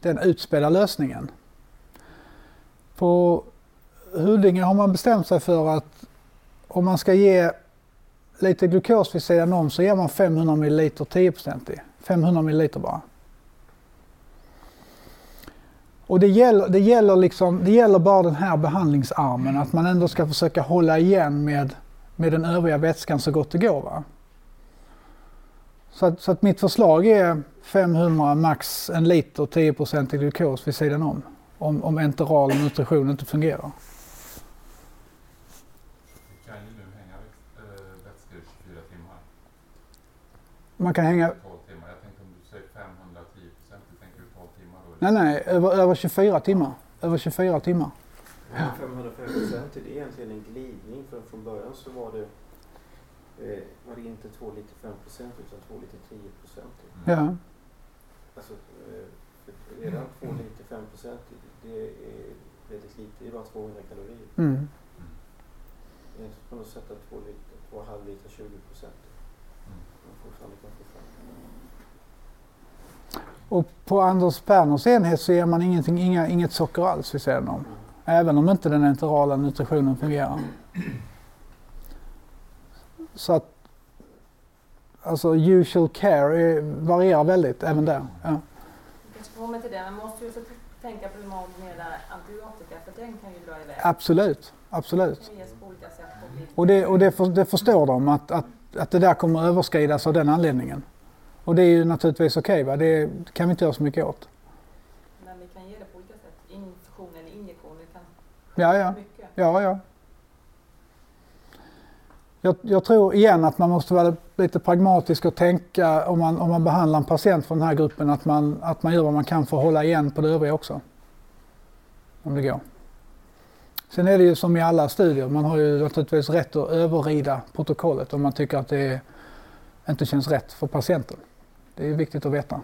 den utspädda lösningen. På Huddinge har man bestämt sig för att om man ska ge lite glukos vid sidan om så ger man femhundra milliliter tio procent i. femhundra milliliter bara. Och det gäller, det, gäller liksom, det gäller bara den här behandlingsarmen. Att man ändå ska försöka hålla igen med, med den övriga vätskan så gott det går. Va? Så, att, så att mitt förslag är femhundra max en liter tio procent i glukos vid sidan om. Om, om enteral nutrition inte fungerar. Kan ju nu hänga vätskor i tjugofyra timmar? Man kan hänga... Nej, nej, över, över tjugofyra timmar. Över tjugofyra timmar. Ja. femhundrafem procent är det egentligen en glidning. För från början så var det, eh, var det inte två liter fem procent utan två liter tio procent. Ja. Alltså, eh, redan två liter fem procent det är väldigt lite. Det är bara tvåhundra kalorier. Mm. Mm. Så kan du sätta två liter, två komma fem liter tjugo procent. Man fortfarande kan få fram. Och på Anders Perners enhet så ger man ingenting, inga, inget socker alls vid sidan om. Även om inte den enterala nutritionen fungerar. Så att alltså usual care är, varierar väldigt även där. Ja. Jag till det, men måste ju också tänka på hur man ordinerar antibiotika, för den kan ju dra iväg. Absolut, absolut. Och det, och det, för, det förstår de att, att, att det där kommer överskridas av den anledningen. Och det är ju naturligtvis okej, va? Det kan vi inte göra så mycket åt. Men vi kan ge det på olika sätt. Infusion eller injektion, det kan ja, ja. mycket. Ja, ja. Jag, jag tror igen att man måste vara lite pragmatisk och tänka om man, om man behandlar en patient från den här gruppen att man, att man gör vad man kan för att hålla igen på det övriga också. Om det går. Sen är det ju som i alla studier, man har ju naturligtvis rätt att överrida protokollet om man tycker att det är, inte känns rätt för patienten. Det är viktigt att veta.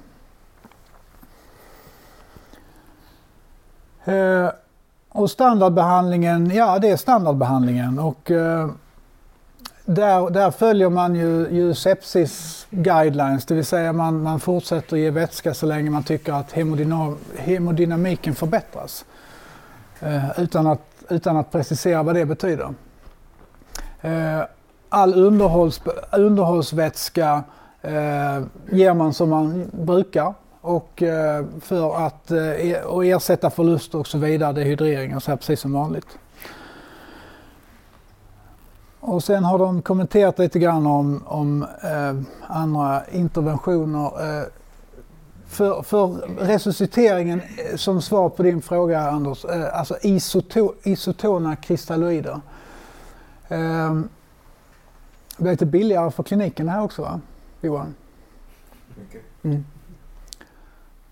Eh, och standardbehandlingen, ja det är standardbehandlingen och eh, där, där följer man ju, ju sepsis guidelines, det vill säga man, man fortsätter ge vätska så länge man tycker att hemodynam, hemodynamiken förbättras eh, utan, att, utan att precisera vad det betyder. Eh, All underhålls, underhållsvätska eh, ger man som man brukar och, eh, för att eh, och ersätta förluster och så vidare, dehydrering och så här, precis som vanligt. Och sen har de kommenterat lite grann om, om eh, andra interventioner. Eh, för, för resusciteringen, som svar på din fråga Anders, eh, alltså isoto, isotona kristalloider. Ehm, det blir lite billigare för kliniken här också, va, Johan? Mycket. Mm.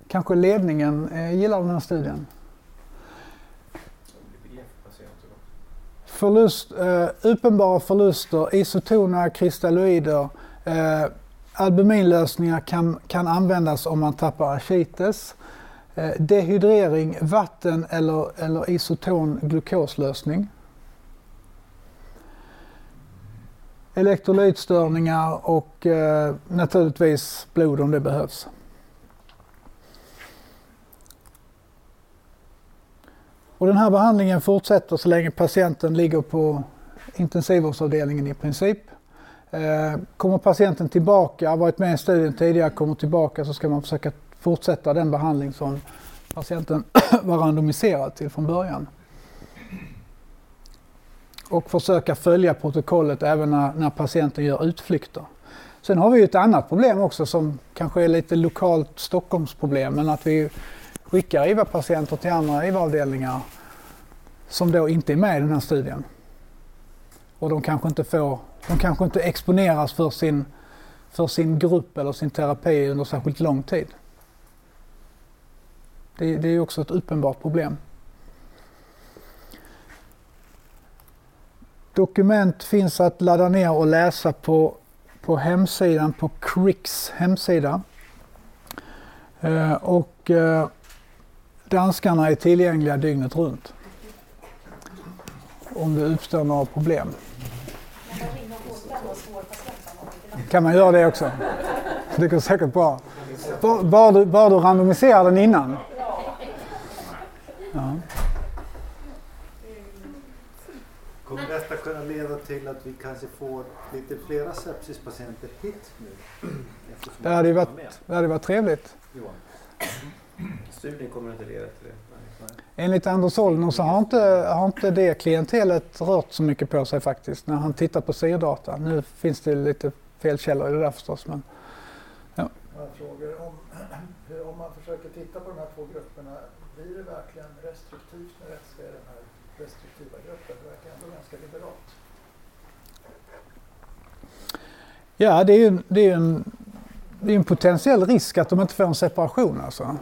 Kanske ledningen eh, gillar den här studien. Förlust, eh, uppenbara förluster, isotoner, kristalloider, eh, albuminlösningar kan, kan användas om man tappar ascites. Eh, dehydrering, vatten eller, eller isoton-glukoslösning. Elektrolytstörningar och eh, naturligtvis blod om det behövs. Och den här behandlingen fortsätter så länge patienten ligger på intensivvårdsavdelningen i princip. Eh, kommer patienten tillbaka, har varit med i studien tidigare, kommer tillbaka, så ska man försöka fortsätta den behandling som patienten var randomiserad till från början. Och försöka följa protokollet även när, när patienten gör utflykter. Sen har vi ju ett annat problem också som kanske är lite lokalt Stockholmsproblem, men att vi skickar I V A-patienter till andra I V A-avdelningar som då inte är med i den här studien. Och de kanske inte får, de kanske inte exponeras för sin, för sin grupp eller sin terapi under särskilt lång tid. Det, det är också ett uppenbart problem. Dokument finns att ladda ner och läsa på, på hemsidan, på C R I Cs hemsida. Eh, och eh, danskarna är tillgängliga dygnet runt om det uppstår några problem. Kan man göra det också? Det går säkert bra. Bör, bör, du, bör du randomisera den innan? Ja. Kommer detta kunna leda till att vi kanske får lite flera sepsispatienter hit nu? Det hade varit, det hade varit trevligt. Johan. Studien kommer inte leda till det. Nej, nej. Enligt Anders Olden så har inte, har inte det klientelet rört så mycket på sig faktiskt när han tittar på S I R-data. Nu finns det lite felkällor i det där förstås. Men, ja. Man frågar om, om man försöker titta på de här två grupperna, blir det verkligen restriktivt när det ska i den här restriktiva gruppen? Det verkar ändå ganska liberalt. Ja, det är ju det är en, det är en potentiell risk att de inte får en separation alltså.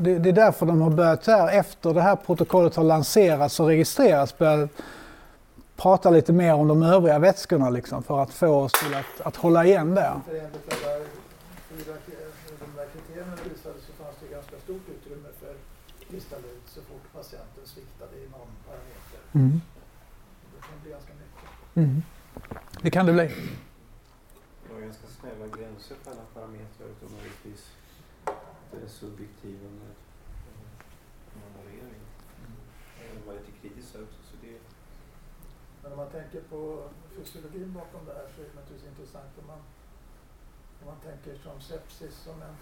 Det, det är därför de har börjat här, efter det här protokollet har lanserats och registrerats, börjat prata lite mer om de övriga vätskorna liksom, för att få oss till att, att hålla igen där. Det är de där kriterierna visade så fanns det ganska stort utrymme för kristallid så fort patienten sviktade i någon parameter. Mm. Det kan bli ganska mycket. Mm. Det kan det bli. Det var ganska snälla gränser för alla parametrar utom möjligtvis det subjektiva med manövering. Det var lite kritiskt också. Så det... Men om man tänker på fysiologin bakom det här så är det naturligtvis intressant om man Om man tänker som sepsis som en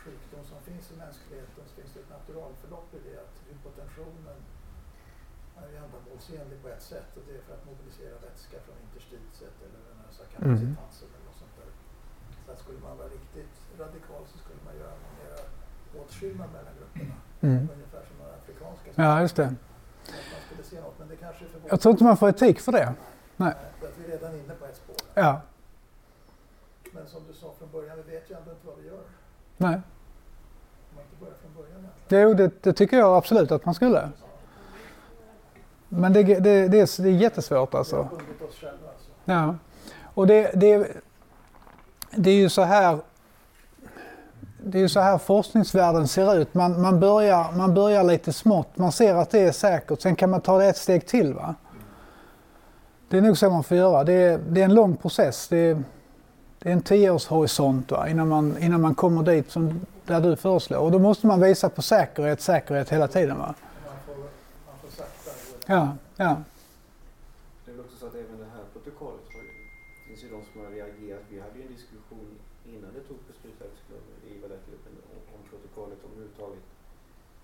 sjukdom som finns i mänskligheten, så finns det ett naturalförlopp i det att hypotensionen är ändamålsenlig på ett sätt, och det är för att mobilisera vätska från interstitiet eller den här kapacitansen eller något sånt där. Så att skulle man vara riktigt radikal så skulle man göra en mer åtskillnad mellan grupperna. Mm. Ungefär som de afrikanska. Ja, just det. Att man skulle se något, men det kanske är för... Jag tror inte man får etik för det. Nej. För att vi är redan inne på ett spår. Ja. Men som du sa från början, vi vet ju ändå inte vad vi gör. Nej. Om man inte börjar från början. Jo, det, det tycker jag absolut att man skulle. Men det, det, det, det, är, det är jättesvårt alltså. Vi har bundit oss själva alltså. Ja. Och det, det, det är ju så här, det är ju så här forskningsvärlden ser ut. Man, man, börjar, man börjar lite smått, man ser att det är säkert. Sen kan man ta det ett steg till, va? Det är nog så man får göra. Det, det är en lång process. Det är, Det är en tioårshorisont va? Innan, man, innan man kommer dit som där du föreslår. Och då måste man visa på säkerhet, säkerhet hela tiden. Va? Man får, man får sakta. Ja, ja. Det är väl också så att även det här protokollet, det finns ju de som har reagerat. Vi hade ju en diskussion innan det tog beslut här i I V A-gruppen om protokollet om överhuvudtaget.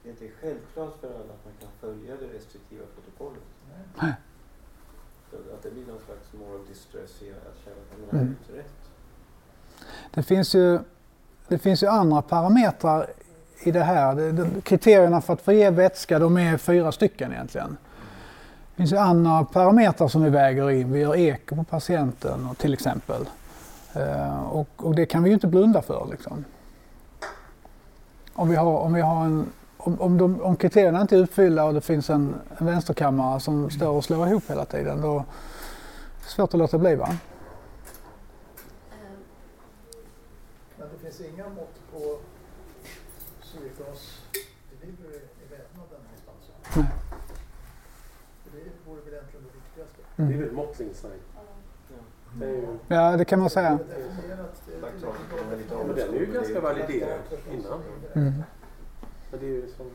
Det är inte självklart för alla att man kan följa det restriktiva protokollet. Nej. Att det blir någon slags moral distress i att känna att man har mm. gjort rätt. Det finns ju, det finns ju andra parametrar i det här. Kriterierna för att få ge vätska, de är fyra stycken egentligen. Det finns ju andra parametrar som vi väger in. Vi gör eko på patienten och till exempel. Eh, och, och det kan vi ju inte blunda för. Liksom. Om, vi har, om, vi har en, om, om, de, om kriterierna inte är uppfyllda och det finns en, en vänsterkammare som står och slår ihop hela tiden, då är det svårt att låta bli, va? Men det finns inga mått på syrgas delivery i vävnaden någonstans? Nej. Mm. Det är väl mottling sig. Mm. Ja, det kan man säga. Men den är ju ganska validerad innan. Mm. Men det är ju som...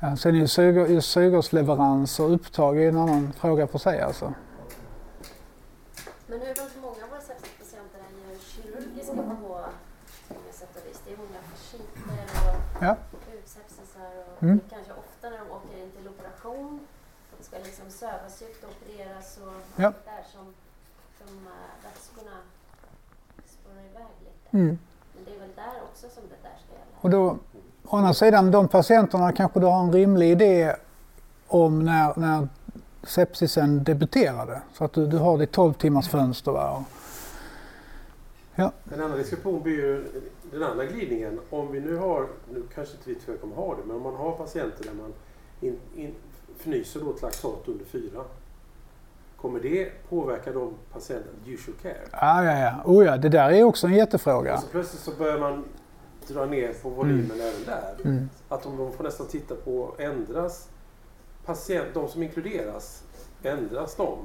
Ja, sen är ju syrgasleverans och upptag är en annan fråga på sig alltså. Men hur många av våra sepsispatienter är ju kirurgiska på sätt och vis? Det är många försikter och ja. Utsepsisar och mm. kanske ofta när de åker in till operation och ska liksom sövas ut och opereras och ja. Där som de vätskorna spårar iväg lite. Mm. Men det är väl där också som det där ska gälla. Och då, å andra sidan, de patienterna kanske då har en rimlig idé om när, när sepsisen debuterade. Så att du, du har det tolv timmars fönster där. Ja. En annan diskussion blir ju den andra glidningen. Om vi nu har, nu kanske inte vi två kommer ha det, men om man har patienter där man in, in, fnyser åt laktat under fyra, kommer det påverka de patienter usual care? Ah, ja, ja. Oh, ja, det där är också en jättefråga. Och så plötsligt så börjar man dra ner på volymen mm. även där. Mm. Att om de får nästan titta på ändras, patient, de som inkluderas, ändras de?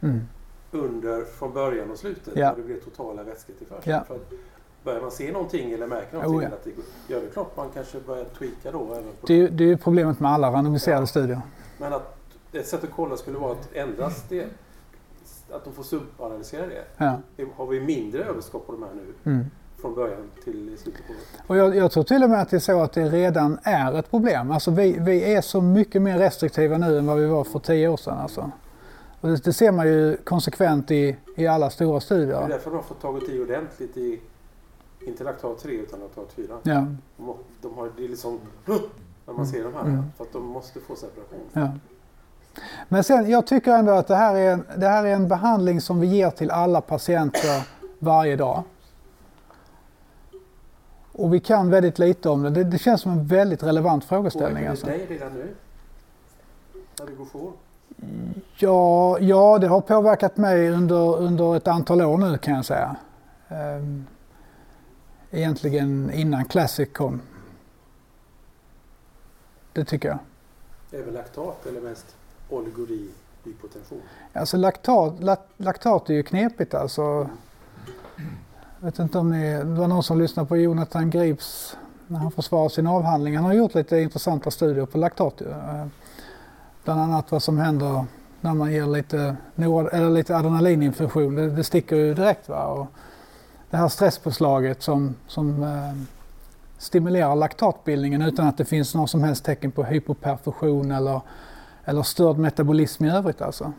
Mm. Under från början och slutet ja. När det blir totala vätsketillförsel. Ja. För att börjar man se någonting eller märker någonting oh, ja. Att det gör det klart, man kanske börjar tweaka då. Även på det, det är ju problemet med alla randomiserade ja. Studier. Men att ett sätt att kolla skulle vara att ändras det, att de får subanalysera det. Ja. Har vi mindre överskott på de här nu mm. från början till slutet på det? Och jag, jag tror till och med att det är så att det redan är ett problem. Alltså vi, vi är så mycket mer restriktiva nu än vad vi var för tio år sedan alltså. Och det, det ser man ju konsekvent i, i alla stora studier. Det är därför de har fått taget i ordentligt i inte laktat tre utan laktat fyra. Ja. De, de har det liksom när man ser de här mm. för att de måste få separation. Ja. Men sen jag tycker ändå att det här är en, det här är en behandling som vi ger till alla patienter varje dag. Och vi kan väldigt lite om det. Det, det känns som en väldigt relevant frågeställning alltså. Och är det dig redan nu? När du går för? Ja, ja, det har påverkat mig under, under ett antal år nu kan jag säga. Ehm, egentligen innan Classic kom. Det tycker jag. Även laktat eller mest oligori-hypotension? Alltså laktat, lak, laktat är ju knepigt alltså. Jag vet inte om ni, det var någon som lyssnade på Jonathan Grips när han försvarar sin avhandling. Han har gjort lite intressanta studier på laktat. Bland annat vad som händer när man ger lite, eller lite adrenalininfusion. Det, det sticker ju direkt. Va? Och det här stresspåslaget som, som eh, stimulerar laktatbildningen utan att det finns någon som helst tecken på hypoperfusion eller, eller störd metabolism i övrigt. Alltså.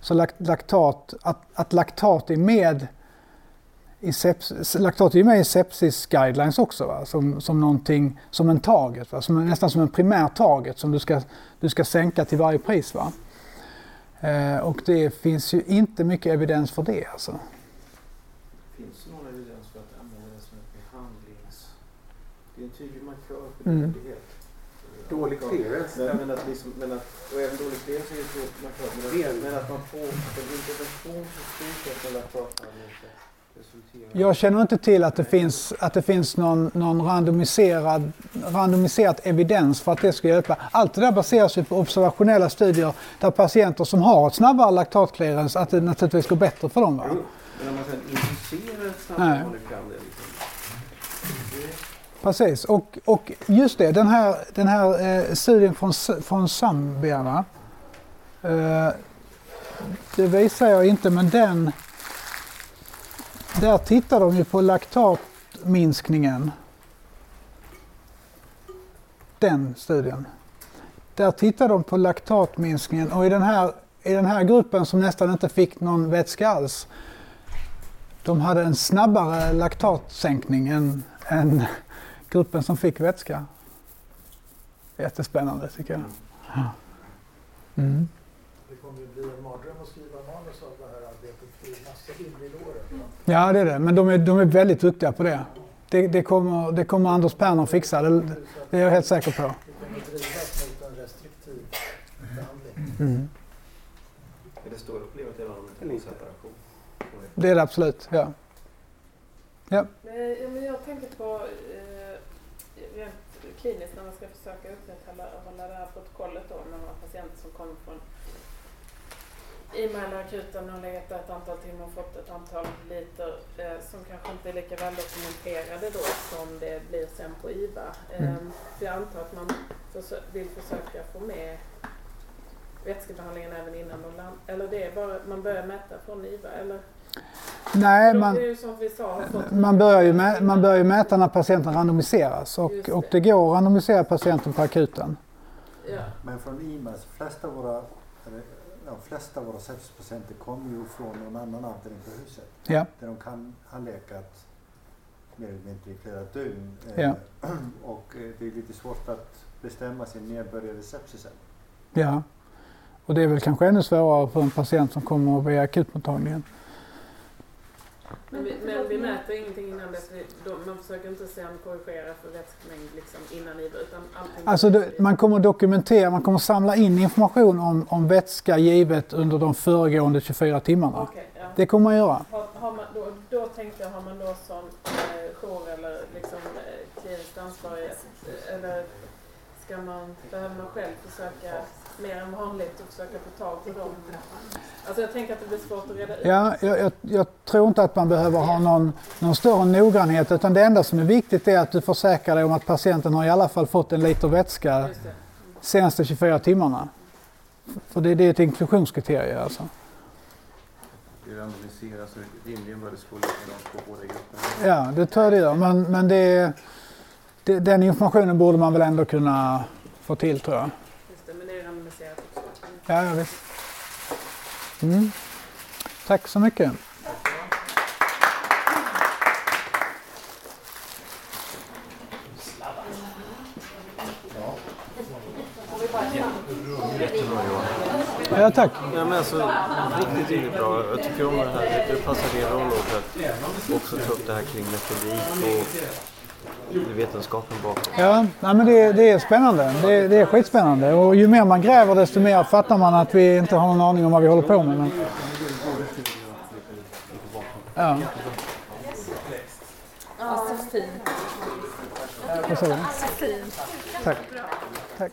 Så lak, laktat, att, att laktat är med i sepsis, laktat är med i sepsis guidelines också va? Som, som någonting, som en target, va? Som, nästan som en primär target som du ska, du ska sänka till varje pris. Va? Eh, och det finns ju inte mycket evidens för det. Alltså. Finns det någon evidens för att använda det som ett behandlings... Det är en tydlig markör för mm. dödlighet. Dålig clearance. Men, men att liksom, men att, och även dålig clearance är ju ett markör. Men att, men att man får en intervention som styrs av laktatanalysen. Jag känner inte till att det finns, att det finns någon, någon randomiserad, randomiserad evidens för att det ska hjälpa. Allt det där baseras ju på observationella studier där patienter som har ett snabbare laktatclearance att det naturligtvis går bättre för dem. Va? Jo, men om man sedan inducerar ett snabbare molekyler. Precis, och, och just det, den här, den här eh, studien från, från Zambia, eh, det visar jag inte, men den... Där tittar de ju på laktatminskningen. Den studien. Där tittar de på laktatminskningen och i den här, i den här gruppen som nästan inte fick någon vätska alls. De hade en snabbare laktatsänkning än, än gruppen som fick vätska. jättespännande tycker jag. Mm. Det kommer ju bli en mardröm att skriva manus av det här arbetet i massa himmelåret. Ja, det är det. Men de är, de är väldigt duktiga på det. Det, det, kommer, det kommer Anders Perner fixa, det, det är jag helt säker på. Det kommer drivas mot en restriktiv behandling. Mm. Är det stora problemet att det var en livsseparation? Det är det absolut, ja. Ja. Men jag tänker på eh, kliniskt när man ska försöka upprätthålla hålla det här protokollet då, när man har patienter som kommer från I M L-akuten och legat ett antal timmar och fått ett antal liter eh, som kanske inte är lika väl dokumenterade då som det blir sen på I V A. Eh, mm. Jag antar att man försö- vill försöka få med vätskebehandlingen även innan de land- eller det är bara man börjar mäta från I V A eller? Nej, man, man, börjar ju mä, man börjar ju mäta när patienten randomiseras och det. och det går att randomisera patienten på akuten. Ja. Men från I M S, flesta av våra, ja, flesta av våra sepsispatienter kommer ju från någon annan avdelning på huset. Ja. Där de kan ha lekat mer eller mindre i flera dygn. Ja. Och det är lite svårt att bestämma sin nybörjade sepsisen. Ja, och det är väl kanske ännu svårare för en patient som kommer via akutmottagningen. Men vi, men vi mäter ingenting innan dess, man försöker inte sen korrigera för vätskemängd liksom innan I V A utan allting... Alltså det, man kommer dokumentera, man kommer samla in information om, om vätska givet under de föregående tjugofyra timmarna. Okay, ja. Det kommer man göra. Har, har man, då, då tänkte jag, har man då som eh, jour eller liksom eh, kliniskt ansvarig eller ska man, behöver man själv försöka... mer än vanligt och försöka få tag på dem. Alltså jag tänker att det blir svårt att reda ut. Ja, jag, jag, jag tror inte att man behöver ha någon, någon större noggrannhet, utan det enda som är viktigt är att du försäkrar dig om att patienten har i alla fall fått en liter vätska mm. senaste tjugofyra timmarna. För det, det är ett inklusionskriterium alltså. Det randomiseras rimligen vad det skulle vara på båda grupperna. Ja, det tror jag det gör. Men, men det, det, den informationen borde man väl ändå kunna få till tror jag. Ja, jag vet. Mm. Tack så mycket. Ja, tack. Ja, men alltså, riktigt riktigt bra. Jag tycker om det här. Det passar din roll att också ta upp det här kring metodik och vetenskapen bakom. Ja, nej, men det, det är spännande. Det, det är skitspännande. Och ju mer man gräver desto mer fattar man att vi inte har någon aning om vad vi håller på med. Men... Ja. Alltså fint. Tack. Tack.